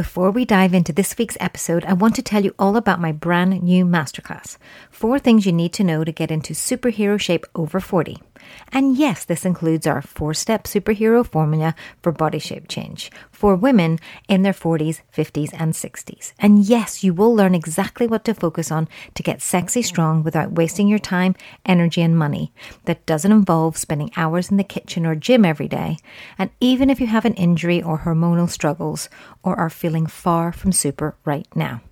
before we dive into this week's episode, I want to tell you all about my brand new masterclass, 4 Things You Need to Know to Get Into Superhero Shape Over 40. And yes, this includes our 4-step superhero formula for body shape change for women in their 40s, 50s, and 60s. And yes, you will learn exactly what to focus on to get sexy strong without wasting your time, energy, and money. That doesn't involve spending hours in the kitchen or gym every day. And even if you have an injury or hormonal struggles or are feeling far from super right now.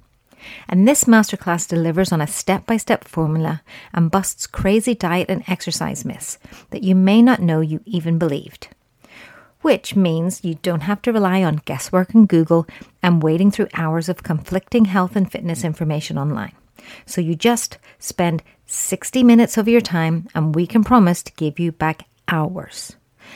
And this masterclass delivers on a step-by-step formula and busts crazy diet and exercise myths that you may not know you even believed. Which means you don't have to rely on guesswork and Google and wading through hours of conflicting health and fitness information online. So you just spend 60 minutes of your time and we can promise to give you back hours.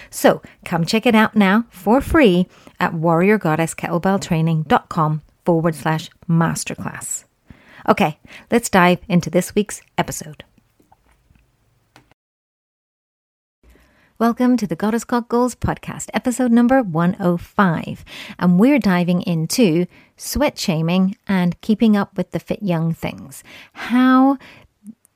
So come check it out now for free at warriorgoddesskettlebelltraining.com/masterclass. Okay, let's dive into this week's episode. Welcome to the Goddess Got Goals podcast, episode number 105. And we're diving into sweat shaming and keeping up with the fit young things. How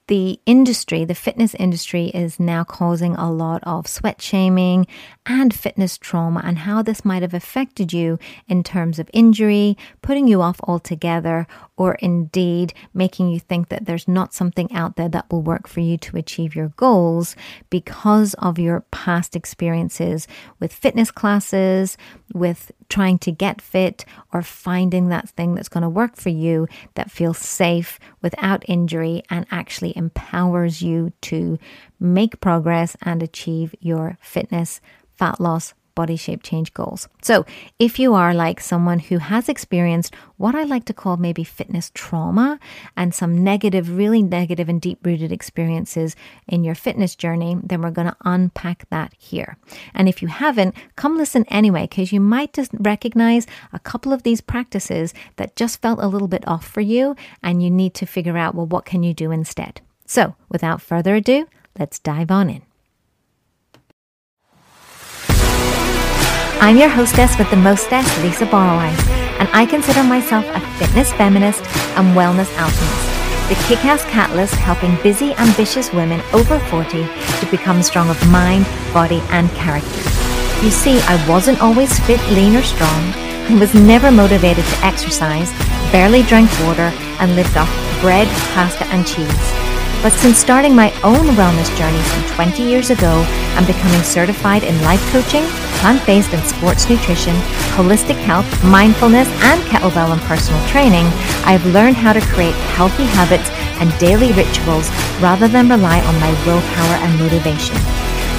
the industry, the fitness industry, is now causing a lot of sweat shaming and fitness trauma, and how this might have affected you in terms of injury, putting you off altogether, or indeed making you think that there's not something out there that will work for you to achieve your goals because of your past experiences with fitness classes, with trying to get fit, or finding that thing that's going to work for you that feels safe without injury and actually empowers you to make progress and achieve your fitness, fat loss, body shape change goals. So if you are like someone who has experienced what I like to call maybe fitness trauma and some negative, really negative and deep-rooted experiences in your fitness journey, then we're going to unpack that here. And if you haven't, come listen anyway, because you might just recognize a couple of these practices that just felt a little bit off for you and you need to figure out, well, what can you do instead? So without further ado, let's dive on in. I'm your hostess with the mostess, Lisa Barwise, and I consider myself a fitness feminist and wellness alchemist, the kick-ass catalyst helping busy, ambitious women over 40 to become strong of mind, body, and character. You see, I wasn't always fit, lean, or strong, and was never motivated to exercise, barely drank water, and lived off bread, pasta, and cheese. But since starting my own wellness journey some 20 years ago and becoming certified in life coaching, plant-based and sports nutrition, holistic health, mindfulness, and kettlebell and personal training, I've learned how to create healthy habits and daily rituals rather than rely on my willpower and motivation.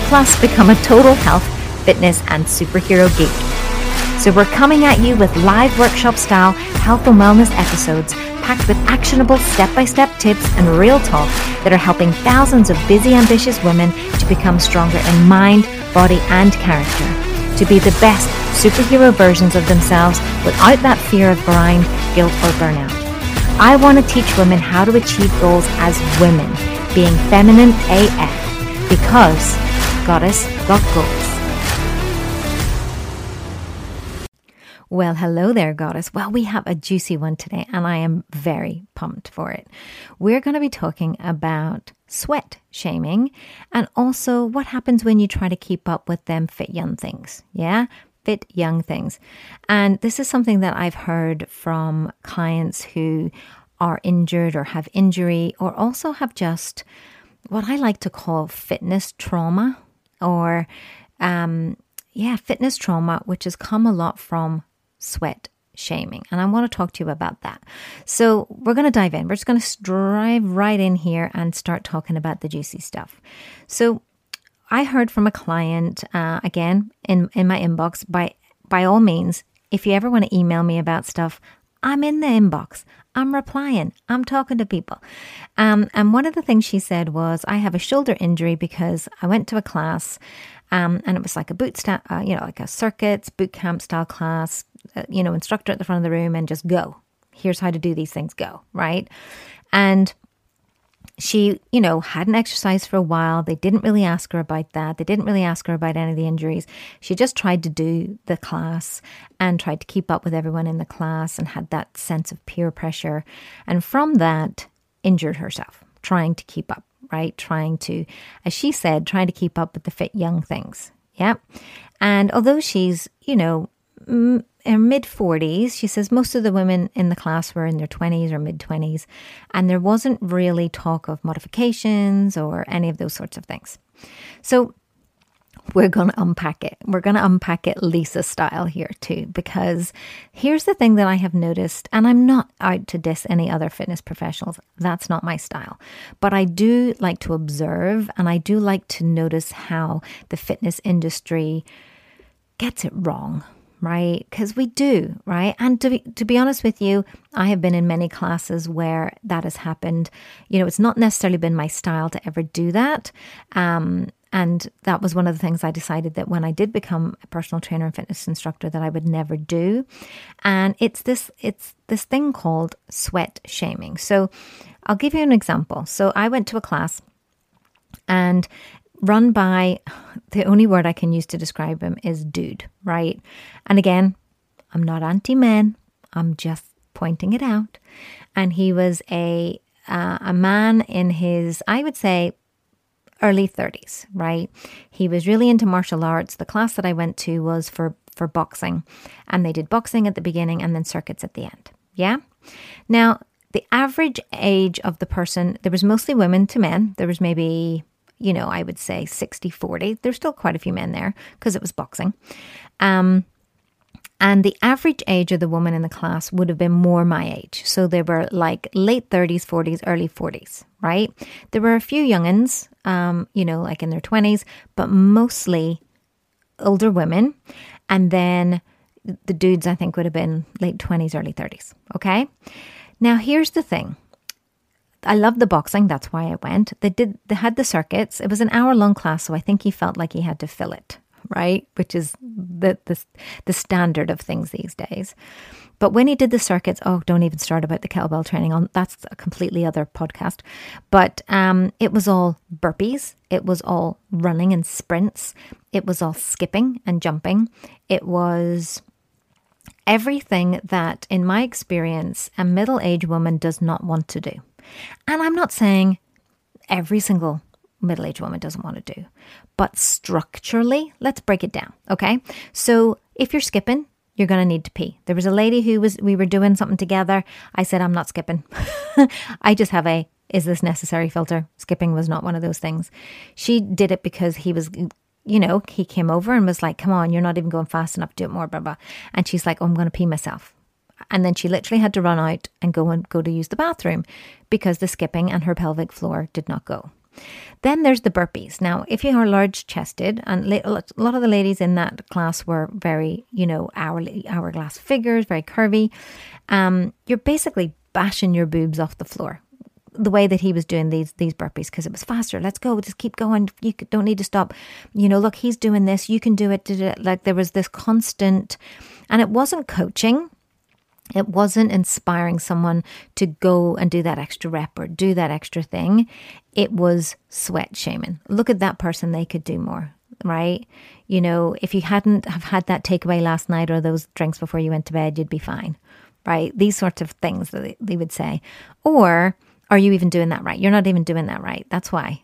Plus, become a total health, fitness, and superhero geek. So we're coming at you with live workshop-style health and wellness episodes packed with actionable step-by-step tips and real talk that are helping thousands of busy, ambitious women to become stronger in mind, body, and character, to be the best superhero versions of themselves without that fear of grind, guilt, or burnout. I want to teach women how to achieve goals as women, being feminine AF, because Goddess Got Goals. Well, hello there, Goddess. Well, we have a juicy one today, and I am very pumped for it. We're going to be talking about sweat shaming and also what happens when you try to keep up with them fit young things. Yeah, fit young things. And this is something that I've heard from clients who are injured or have injury or also have just what I like to call fitness trauma or, fitness trauma, which has come a lot from sweat shaming. And I want to talk to you about that. So we're going to dive in. We're just going to dive right in here and start talking about the juicy stuff. So I heard from a client, again, in my inbox, by all means, if you ever want to email me about stuff, I'm in the inbox. I'm replying. I'm talking to people. And one of the things she said was, I have a shoulder injury because I went to a class and it was like a boot camp style class, instructor at the front of the room and just go. Here's how to do these things, go, right? And she, you know, hadn't exercised for a while. They didn't really ask her about that. They didn't really ask her about any of the injuries. She just tried to do the class and tried to keep up with everyone in the class and had that sense of peer pressure. And from that, injured herself, trying to keep up, right? Trying to, as she said, trying to keep up with the fit young things. Yeah. And although she's, you know, in her mid-40s, she says most of the women in the class were in their 20s or mid-20s, and there wasn't really talk of modifications or any of those sorts of things. So we're going to unpack it. We're going to unpack it Lisa style here too, because here's the thing that I have noticed, and I'm not out to diss any other fitness professionals. That's not my style. But I do like to observe, and I do like to notice how the fitness industry gets it wrong, right? Because we do, right? And to be honest with you, I have been in many classes where that has happened. You know, it's not necessarily been my style to ever do that. And that was one of the things I decided that when I did become a personal trainer and fitness instructor that I would never do. And it's this thing called sweat shaming. So I'll give you an example. So I went to a class and run by, the only word I can use to describe him is dude, right? And again, I'm not anti-men. I'm just pointing it out. And he was a man in his, I would say, early 30s, right? He was really into martial arts. The class that I went to was for boxing, and they did boxing at the beginning and then circuits at the end. Yeah. Now, the average age of the person, there was mostly women to men. There was maybe, you know, I would say 60-40. There's still quite a few men there because it was boxing. And the average age of the woman in the class would have been more my age. So they were like late 30s, 40s, early 40s, right? There were a few young'uns, you know, like in their 20s, but mostly older women. And then the dudes, I think, would have been late 20s, early 30s, okay? Now, here's the thing. I love the boxing. That's why I went. They had the circuits. It was an hour-long class, so I think he felt like he had to fill it, right? Which is the standard of things these days. But when he did the circuits, oh, don't even start about the kettlebell training. That's a completely other podcast. But it was all burpees. It was all running and sprints. It was all skipping and jumping. It was everything that, in my experience, a middle-aged woman does not want to do. And I'm not saying every single middle-aged woman doesn't want to do, but structurally, let's break it down. Okay. So if you're skipping, you're going to need to pee. There was a lady we were doing something together. I said, I'm not skipping. I just have a, is this necessary filter? Skipping was not one of those things. She did it because he was, you know, he came over and was like, come on, you're not even going fast enough. Do it more, blah, blah. And she's like, oh, I'm going to pee myself. And then she literally had to run out and go to use the bathroom because the skipping and her pelvic floor did not go. Then there's the burpees. Now, if you are large-chested, and a lot of the ladies in that class were very, you know, hourglass figures, very curvy, you're basically bashing your boobs off the floor. The way that he was doing these burpees, because it was faster. Let's go. Just keep going. You don't need to stop. You know, look, he's doing this. You can do it. Like there was this constant, and it wasn't coaching. It wasn't inspiring someone to go and do that extra rep or do that extra thing. It was sweat shaming. Look at that person. They could do more, right? You know, if you hadn't have had that takeaway last night or those drinks before you went to bed, you'd be fine, right? These sorts of things that they would say. Or are you even doing that right? You're not even doing that right. That's why.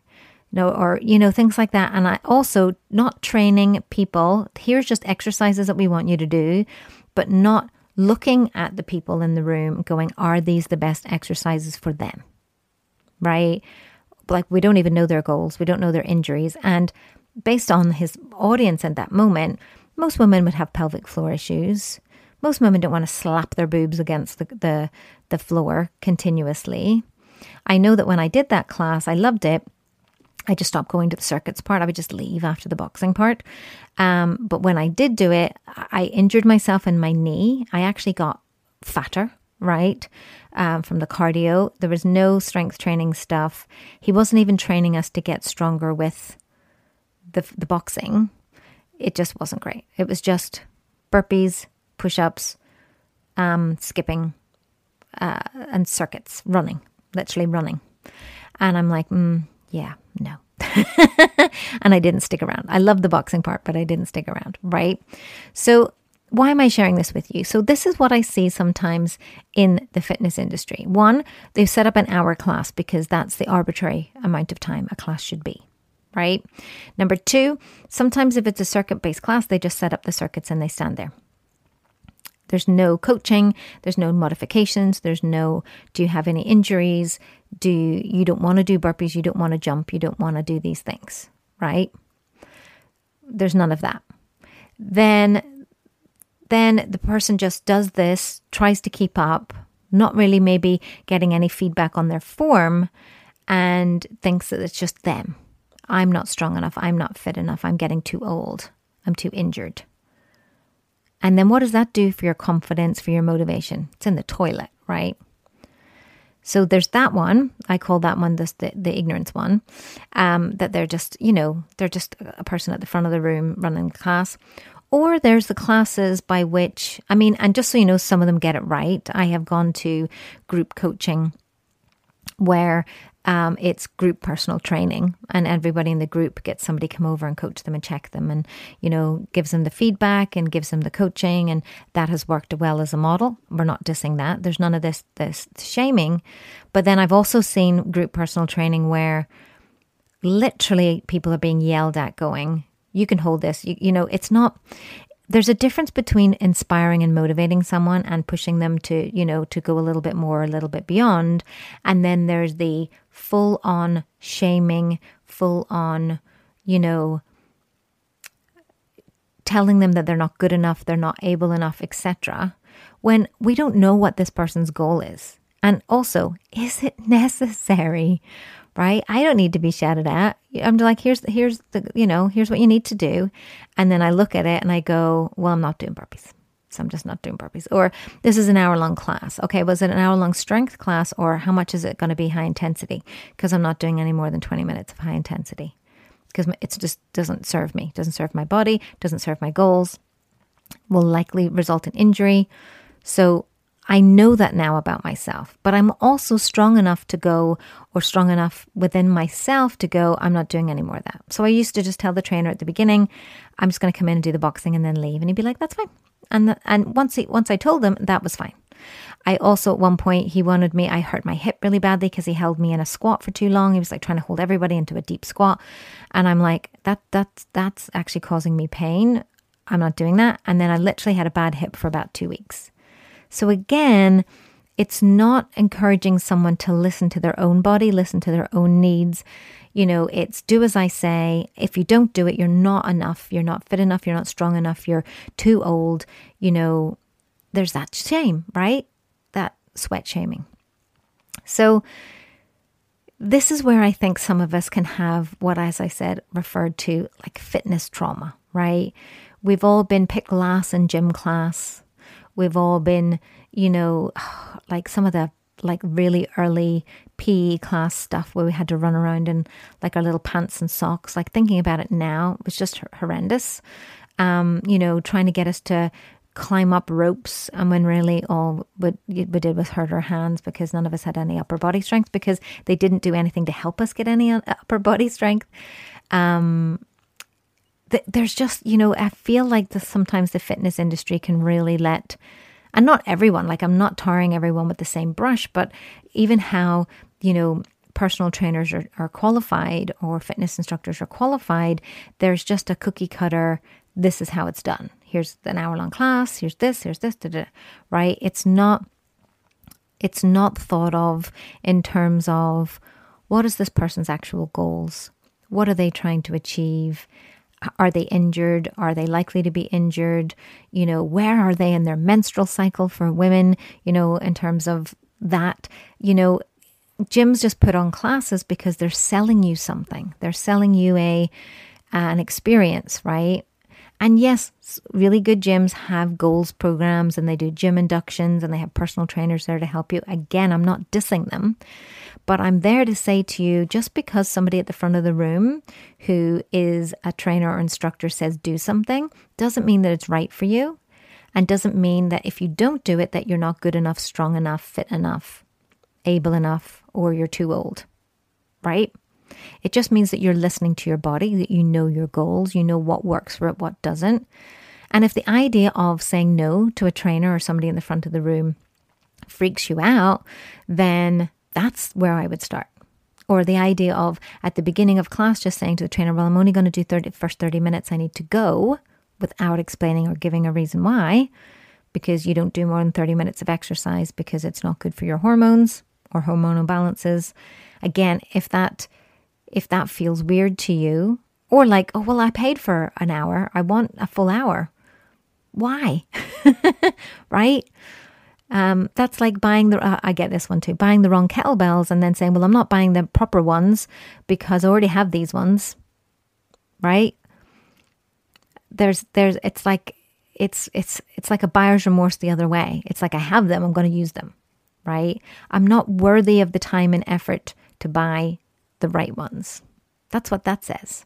No, or, you know, things like that. And I also not training people. Here's just exercises that we want you to do, but not looking at the people in the room going, are these the best exercises for them, right? Like we don't even know their goals. We don't know their injuries. And based on his audience at that moment, most women would have pelvic floor issues. Most women don't want to slap their boobs against the floor continuously. I know that when I did that class, I loved it. I just stopped going to the circuits part. I would just leave after the boxing part. But when I did do it, I injured myself in my knee. I actually got fatter, right, from the cardio. There was no strength training stuff. He wasn't even training us to get stronger with the boxing. It just wasn't great. It was just burpees, push-ups, skipping, and circuits, running, literally running. And I'm like, yeah, no. And I didn't stick around. I love the boxing part, but I didn't stick around, right? So why am I sharing this with you? So this is what I see sometimes in the fitness industry. One, they've set up an hour class because that's the arbitrary amount of time a class should be, right? Number two, sometimes if it's a circuit-based class, they just set up the circuits and they stand there. There's no coaching, there's no modifications, there's no, do you have any injuries? You don't want to do burpees, you don't want to jump, you don't want to do these things, right? There's none of that. Then the person just does this, tries to keep up, not really maybe getting any feedback on their form, and thinks that it's just them. I'm not strong enough, I'm not fit enough, I'm getting too old, I'm too injured. And then what does that do for your confidence, for your motivation? It's in the toilet, right? So there's that one. I call that one the ignorance one, that they're just, they're just a person at the front of the room running the class. Or there's the classes by which, and just so you know, some of them get it right. I have gone to group coaching where it's group personal training, and everybody in the group gets somebody come over and coach them and check them and, gives them the feedback and gives them the coaching, and that has worked well as a model. We're not dissing that. There's none of this shaming. But then I've also seen group personal training where literally people are being yelled at going, you can hold this. You know, it's not... There's a difference between inspiring and motivating someone and pushing them to, to go a little bit more, a little bit beyond. And then there's the full-on shaming, full-on, telling them that they're not good enough, they're not able enough, etc. When we don't know what this person's goal is. And also, is it necessary, right? I don't need to be shouted at. I'm like, here's what you need to do. And then I look at it and I go, well, I'm not doing burpees. So I'm just not doing burpees. Or this is an hour-long class. Okay, was it an hour-long strength class, or how much is it going to be high intensity? Because I'm not doing any more than 20 minutes of high intensity. Because it just doesn't serve me. Doesn't serve my body. Doesn't serve my goals. Will likely result in injury. So I know that now about myself, but I'm also strong enough to go, or strong enough within myself to go, I'm not doing any more of that. So I used to just tell the trainer at the beginning, I'm just going to come in and do the boxing and then leave. And he'd be like, that's fine. And once I told him, that was fine. I also, at one point, he wanted me, I hurt my hip really badly because he held me in a squat for too long. He was like trying to hold everybody into a deep squat. And I'm like, that's actually causing me pain. I'm not doing that. And then I literally had a bad hip for about 2 weeks. So again, it's not encouraging someone to listen to their own body, listen to their own needs. It's do as I say. If you don't do it, you're not enough. You're not fit enough. You're not strong enough. You're too old. There's that shame, right? That sweat shaming. So this is where I think some of us can have what, as I said, referred to like fitness trauma, right? We've all been picked last in gym class. We've all been, like some of the like really early PE class stuff where we had to run around in like our little pants and socks. Like thinking about it now, it was just horrendous. Trying to get us to climb up ropes, and when really all we did was hurt our hands because none of us had any upper body strength, because they didn't do anything to help us get any upper body strength. There's just, I feel like sometimes the fitness industry can really let, and not everyone, like I'm not tarring everyone with the same brush, but even how, personal trainers are qualified or fitness instructors are qualified, there's just a cookie cutter, this is how it's done. Here's an hour-long class, here's this, right? It's not thought of in terms of what is this person's actual goals? What are they trying to achieve? Are they injured? Are they likely to be injured? Where are they in their menstrual cycle for women? In terms of that, gyms just put on classes because they're selling you something. They're selling you an experience, right? And yes, really good gyms have goals programs, and they do gym inductions, and they have personal trainers there to help you. Again, I'm not dissing them, but I'm there to say to you, just because somebody at the front of the room who is a trainer or instructor says do something, doesn't mean that it's right for you, and doesn't mean that if you don't do it that you're not good enough, strong enough, fit enough, able enough, or you're too old, right? It just means that you're listening to your body, that you know your goals, you know what works for it, what doesn't. And if the idea of saying no to a trainer or somebody in the front of the room freaks you out, then that's where I would start. Or the idea of at the beginning of class just saying to the trainer, well, I'm only going to do first 30 minutes, I need to go, without explaining or giving a reason why, because you don't do more than 30 minutes of exercise because it's not good for your hormones or hormonal balances. Again, if that feels weird to you, or like, oh, well, I paid for an hour, I want a full hour. Why? Right? That's like buying I get this one too, buying the wrong kettlebells and then saying, well, I'm not buying the proper ones because I already have these ones, right? It's like a buyer's remorse the other way. It's like, I have them, I'm going to use them, right? I'm not worthy of the time and effort to buy the right ones. That's what that says,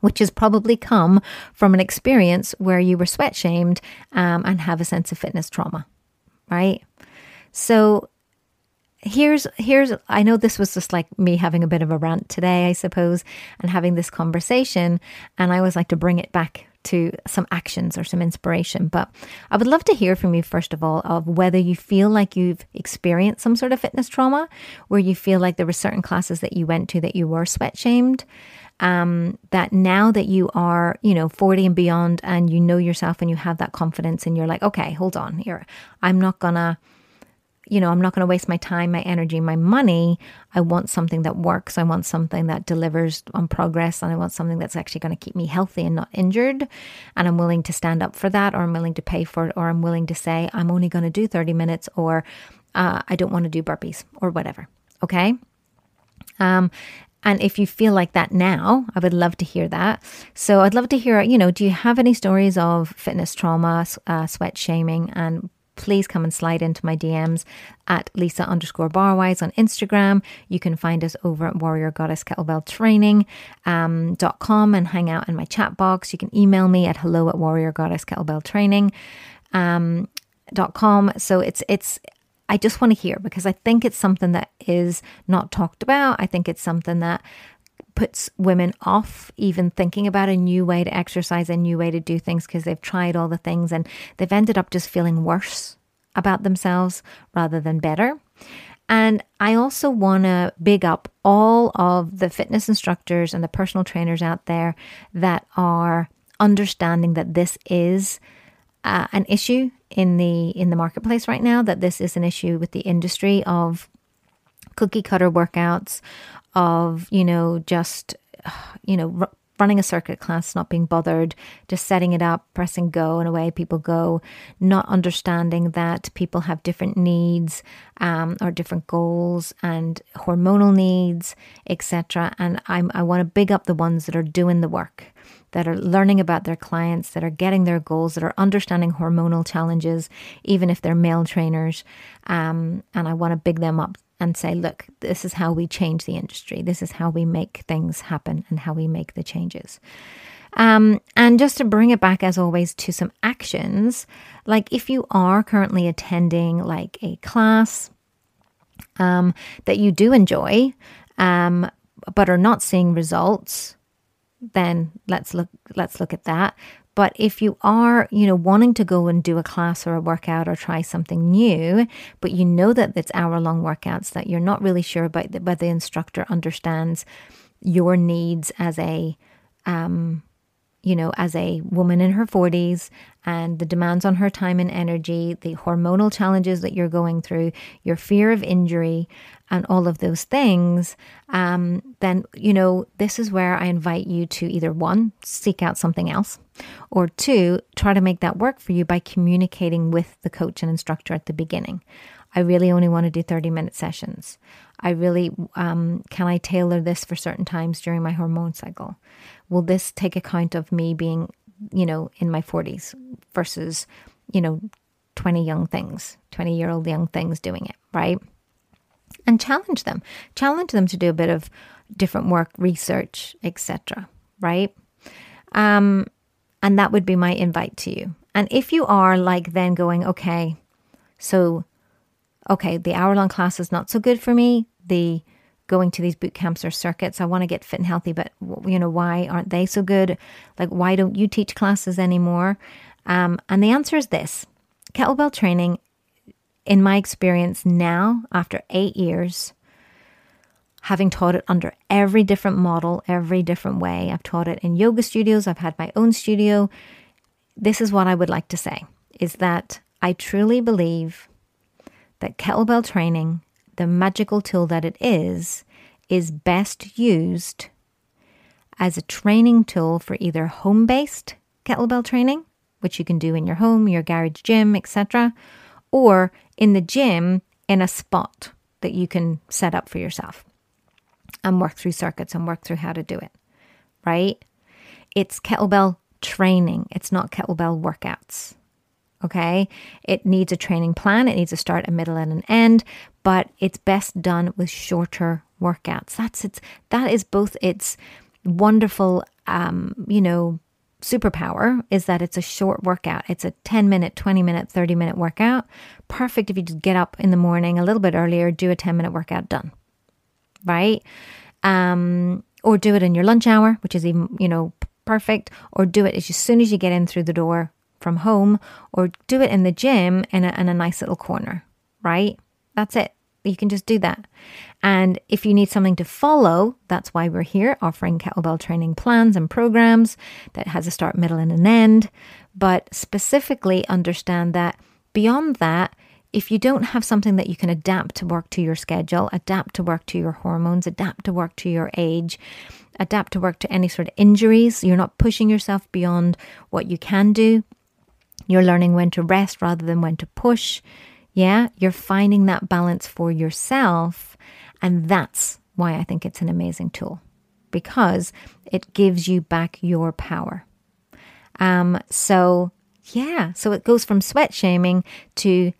which has probably come from an experience where you were sweat shamed and have a sense of fitness trauma. Right? So here's, I know this was just like me having a bit of a rant today, I suppose, and having this conversation. And I always like to bring it back to some actions or some inspiration. But I would love to hear from you, first of all, of whether you feel like you've experienced some sort of fitness trauma, where you feel like there were certain classes that you went to that you were sweat shamed, that now that you are, 40 and beyond, and you know yourself and you have that confidence and you're like, okay, hold on here. I'm not going to waste my time, my energy, my money. I want something that works. I want something that delivers on progress. And I want something that's actually going to keep me healthy and not injured. And I'm willing to stand up for that, or I'm willing to pay for it, or I'm willing to say, I'm only going to do 30 minutes, or I don't want to do burpees or whatever. Okay. And if you feel like that now, I would love to hear that. So I'd love to hear, do you have any stories of fitness trauma, sweat shaming? And please come and slide into my DMs at Lisa_Barwise on Instagram. You can find us over at warriorgoddesskettlebelltraining.com and hang out in my chat box. You can email me at hello@warriorgoddesskettlebelltraining.com. So I just want to hear, because I think it's something that is not talked about. I think it's something that puts women off even thinking about a new way to exercise, a new way to do things, because they've tried all the things and they've ended up just feeling worse about themselves rather than better. And I also want to big up all of the fitness instructors and the personal trainers out there that are understanding that this is an issue in the marketplace right now, that this is an issue with the industry of cookie cutter workouts, of, running a circuit class, not being bothered, just setting it up, pressing go, and away people go, not understanding that people have different needs or different goals and hormonal needs, etc. And I want to big up the ones that are doing the work, that are learning about their clients, that are getting their goals, that are understanding hormonal challenges, even if they're male trainers. And I want to big them up and say, look, this is how we change the industry. This is how we make things happen and how we make the changes. And just to bring it back, as always, to some actions, like if you are currently attending like a class that you do enjoy, but are not seeing results, then let's look at that. But if you are, wanting to go and do a class or a workout or try something new, but you know that it's hour-long workouts, that you're not really sure about whether the instructor understands your needs as a woman in her 40s and the demands on her time and energy, the hormonal challenges that you're going through, your fear of injury and all of those things, then, this is where I invite you to either one, seek out something else, or two, try to make that work for you by communicating with the coach and instructor at the beginning. I really only want to do 30-minute sessions. I really, can I tailor this for certain times during my hormone cycle? Will this take account of me being, in my 40s versus, 20-year-old young things doing it, right? And challenge them to do a bit of different work, research, etc., right? And that would be my invite to you. And if you are like then going, okay, the hour-long class is not so good for me. The going to these boot camps or circuits. I want to get fit and healthy, but why aren't they so good? Like, why don't you teach classes anymore? And the answer is this. Kettlebell training, in my experience now, after 8 years, having taught it under every different model, every different way, I've taught it in yoga studios, I've had my own studio. This is what I would like to say, is that I truly believe that kettlebell training, the magical tool that it is best used as a training tool for either home-based kettlebell training, which you can do in your home, your garage gym, etc., or in the gym in a spot that you can set up for yourself and work through circuits and work through how to do it, right? It's kettlebell training. It's not kettlebell workouts, okay? It needs a training plan. It needs a start, a middle, and an end, but it's best done with shorter workouts. That is both its wonderful, superpower, is that it's a short workout. It's a 10-minute, 20-minute, 30-minute workout. Perfect if you just get up in the morning a little bit earlier, do a 10-minute workout, done, right? Or do it in your lunch hour, which is even, perfect, or do it as soon as you get in through the door from home, or do it in the gym in a nice little corner, right? That's it. You can just do that. And if you need something to follow, that's why we're here, offering kettlebell training plans and programs that has a start, middle, and an end. But specifically understand that beyond that, if you don't have something that you can adapt to work to your schedule, adapt to work to your hormones, adapt to work to your age, adapt to work to any sort of injuries, you're not pushing yourself beyond what you can do, you're learning when to rest rather than when to push, yeah, you're finding that balance for yourself. And that's why I think it's an amazing tool, because it gives you back your power. So it goes from sweat shaming to,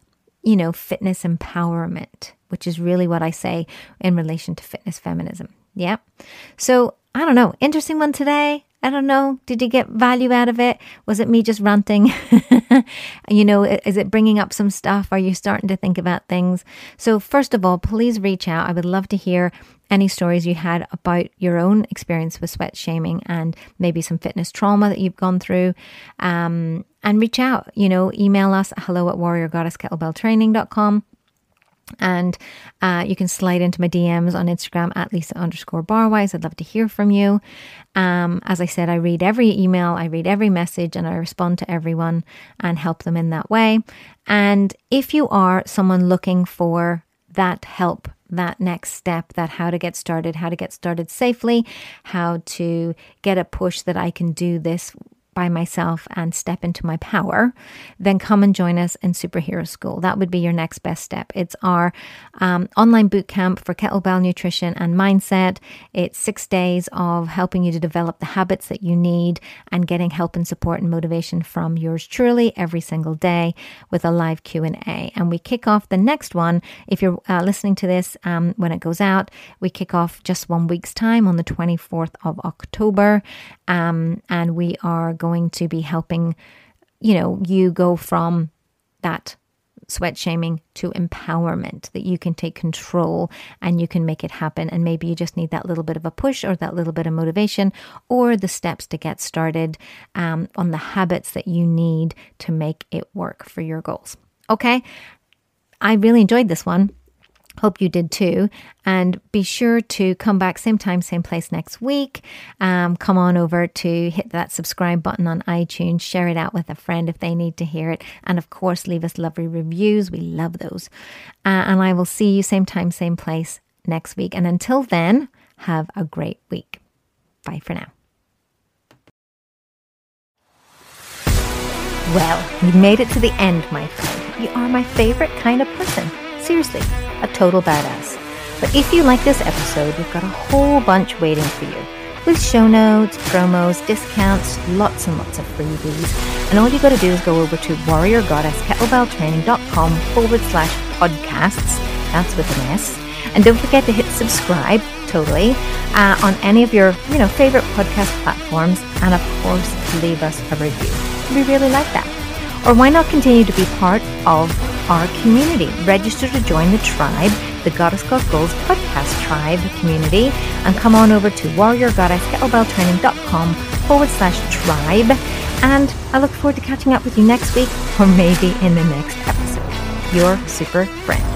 fitness empowerment, which is really what I say in relation to fitness feminism. Yeah. So I don't know. Interesting one today. I don't know. Did you get value out of it? Was it me just ranting? Is it bringing up some stuff? Are you starting to think about things? So first of all, please reach out. I would love to hear any stories you had about your own experience with sweat shaming and maybe some fitness trauma that you've gone through. And reach out, email us at hello@warriorgoddesskettlebelltraining.com. And you can slide into my DMs on Instagram at Lisa_Barwise. I'd love to hear from you. As I said, I read every email, I read every message, and I respond to everyone and help them in that way. And if you are someone looking for that help, that next step, that how to get started safely, how to get a push that I can do this by myself and step into my power, then come and join us in Superhero School. That would be your next best step. It's our online boot camp for kettlebell nutrition and mindset. It's 6 days of helping you to develop the habits that you need and getting help and support and motivation from yours truly every single day with a live Q&A. And we kick off the next one, if you're listening to this when it goes out, we kick off just 1 week's time on the 24th of October. And we are going to be helping, you go from that sweat shaming to empowerment, that you can take control and you can make it happen. And maybe you just need that little bit of a push or that little bit of motivation or the steps to get started on the habits that you need to make it work for your goals. Okay. I really enjoyed this one. Hope you did too. And be sure to come back same time, same place next week. Come on over to hit that subscribe button on iTunes. Share it out with a friend if they need to hear it. And of course, leave us lovely reviews. We love those. And I will see you same time, same place next week. And until then, have a great week. Bye for now. Well, you made it to the end, my friend. You are my favorite kind of person. Seriously, a total badass. But if you like this episode, we've got a whole bunch waiting for you with show notes, promos, discounts, lots and lots of freebies. And all you got to do is go over to warriorgoddesskettlebelltraining.com/podcasts. That's with an S. And don't forget to hit subscribe, totally, on any of your, favorite podcast platforms. And of course, leave us a review. We really like that. Or why not continue to be part of our community? Register to join the tribe the Goddess Got Goals podcast tribe community and come on over to warriorgoddesskettlebelltraining.com/tribe. And I look forward to catching up with you next week or maybe in the next episode. Your super friend.